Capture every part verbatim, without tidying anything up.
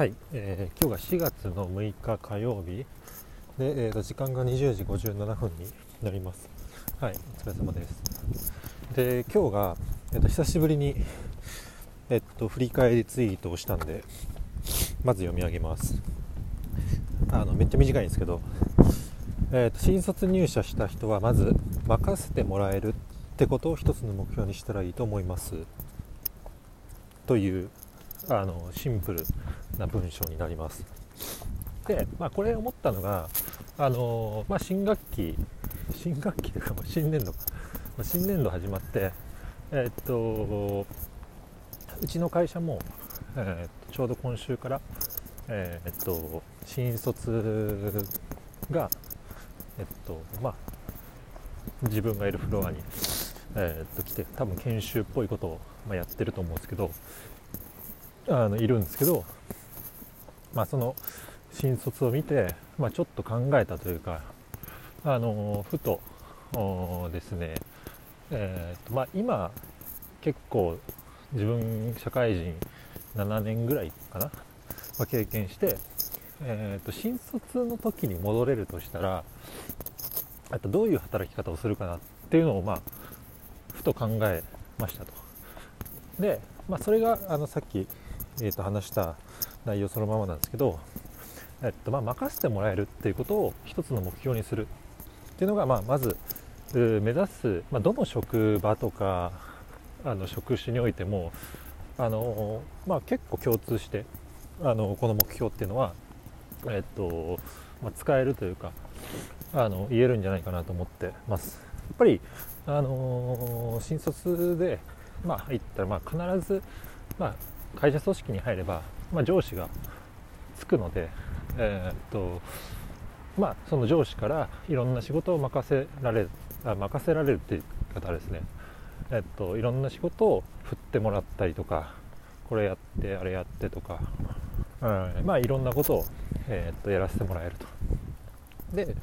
はい、えー、今日がしがつのむいか火曜日で、えー、と時間がにじゅうじごじゅうななふんになります。はい、お疲れ様です。で、今日が、えー、と久しぶりに、えー、と振り返りツイートをしたんで、まず読み上げます。あのめっちゃ短いんですけど、えー、と新卒入社した人はまず任せてもらえるってことを一つの目標にしたらいいと思いますというあのシンプルな文章になります。で、まあ、これ思ったのが、あのーまあ、新学期新学期というか新年度新年度始まって、えー、っとうちの会社も、えー、ちょうど今週から、えー、っと新卒が、えーっとまあ、自分がいるフロアに、えー、っと来て多分研修っぽいことを、まあ、やってると思うんですけどあのいるんですけど、まあ、その新卒を見て、まあ、ちょっと考えたというか、あのふとですね、えーとまあ、今結構自分社会人ななねんぐらいかな、まあ、経験して、えーと新卒の時に戻れるとしたらあとどういう働き方をするかなっていうのを、まあ、ふと考えましたと。で、まあ、それがあのさっき、えーと話した内容そのままなんですけど、えっとまあ、任せてもらえるっていうことを一つの目標にするっていうのが、まあ、まず目指す、まあ、どの職場とかあの職種においてもあの、まあ、結構共通してあのこの目標っていうのは、えっとまあ、使えるというかあの言えるんじゃないかなと思ってます。やっぱり、あのー、新卒で、まあ、言ったらまあ必ず、まあ、会社組織に入れば、まあ、上司がつくのでえーっとまあ、その上司からいろんな仕事を任せられるあ任せられるっていう方ですね、えーっといろんな仕事を振ってもらったりとかこれやってあれやってとか、うん、まあいろんなことを、えーっとやらせてもらえると。で、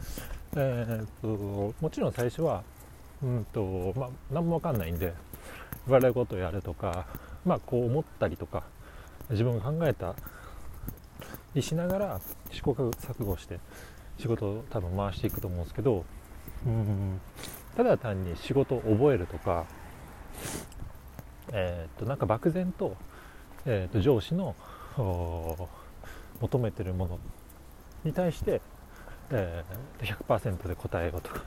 えーっともちろん最初は、うんとまあ、何も分かんないんで言われることをやるとか、まあ、こう思ったりとか自分が考えたしながら試行錯誤して仕事を多分回していくと思うんですけど、うんただ単に仕事を覚えるとか、えー、となんか漠然 と,、えー、と上司の求めてるものに対して、えー、ひゃくパーセント で答えようとか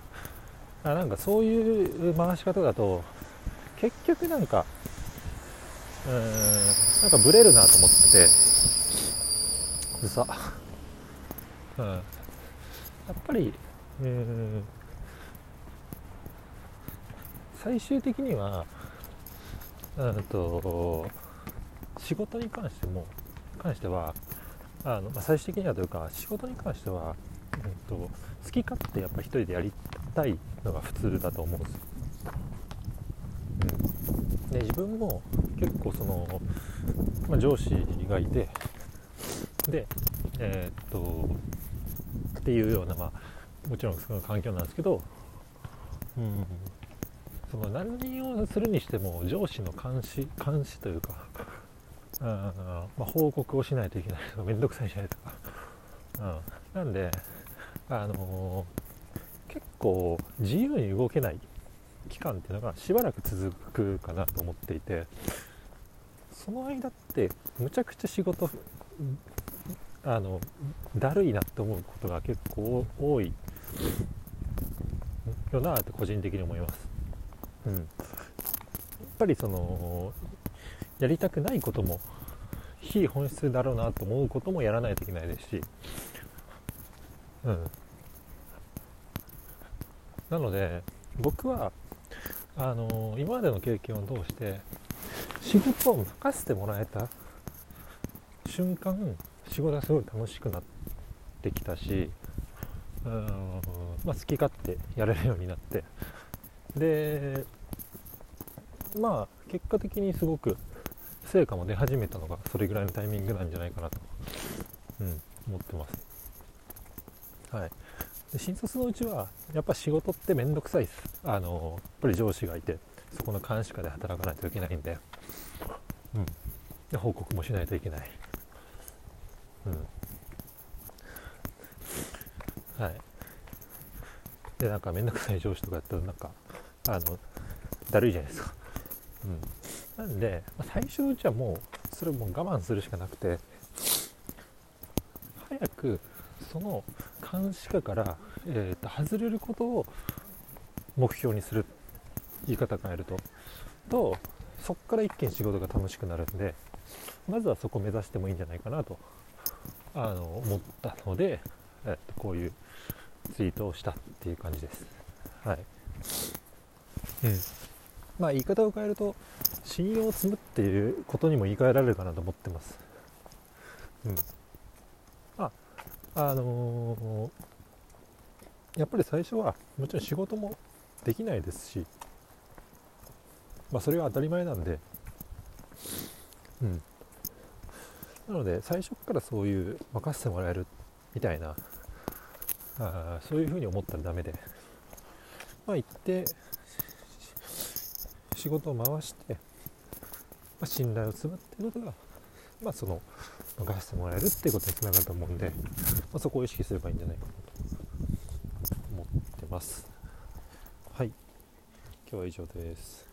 あなんかそういう回し方だと結局なんかうーんなんかブレるなと思ってうさ、うん、やっぱり、えー、最終的には、うん、と仕事に関しても関してはあの、まあ、最終的にはというか仕事に関しては、うん、と好き勝手やっぱり一人でやりたいのが普通だと思うんですよ、うん、で自分も結構その、まあ、上司がいてでえー、っとっていうような、まあ、もちろんその環境なんですけど、うん、その何をするにしても上司の監視監視というかあ、まあ、報告をしないといけないとかめんどくさいじゃないとか、うん、なんで、あのー、結構自由に動けない期間っていうのがしばらく続くかなと思っていてその間ってむちゃくちゃ仕事あのだるいなって思うことが結構多いよなって個人的に思います、うん、やっぱりそのやりたくないことも非本質だろうなと思うこともやらないといけないですし、うん、なので僕はあの今までの経験を通して仕事を任せてもらえた瞬間仕事がすごい楽しくなってきたし、うんまあ、好き勝手やれるようになってでまあ結果的にすごく成果も出始めたのがそれぐらいのタイミングなんじゃないかなと、うん、思ってます、はい、で新卒のうちはやっぱ仕事ってめんどくさいですあのやっぱり上司がいてそこの監視下で働かないといけないんで、うん、で報告もしないといけないうん、はい。でなんかめんどくさい上司とかやったらなんかあのだるいじゃないですか。うん、なんで最初のうちはもうそれもう我慢するしかなくて、早くその監視下から、えー、と外れることを目標にする言い方を変えるととそこから一気に仕事が楽しくなるんで、まずはそこを目指してもいいんじゃないかなとあの思ったので、えっと、こういうツイートをしたっていう感じです。はい。うん。まあ言い方を変えると信用を積むっていうことにも言い換えられるかなと思ってます。うん。まああのー、やっぱり最初はもちろん仕事もできないですし、まあそれは当たり前なんで、うん。なので最初からそういう任せてもらえるみたいなあそういうふうに思ったらダメで、まあ行って仕事を回して、まあ、信頼を積むっていうことが、まあ、その任せてもらえるっていうことにつながると思うんで、まあ、そこを意識すればいいんじゃないかなと思ってます。はい、今日は以上です。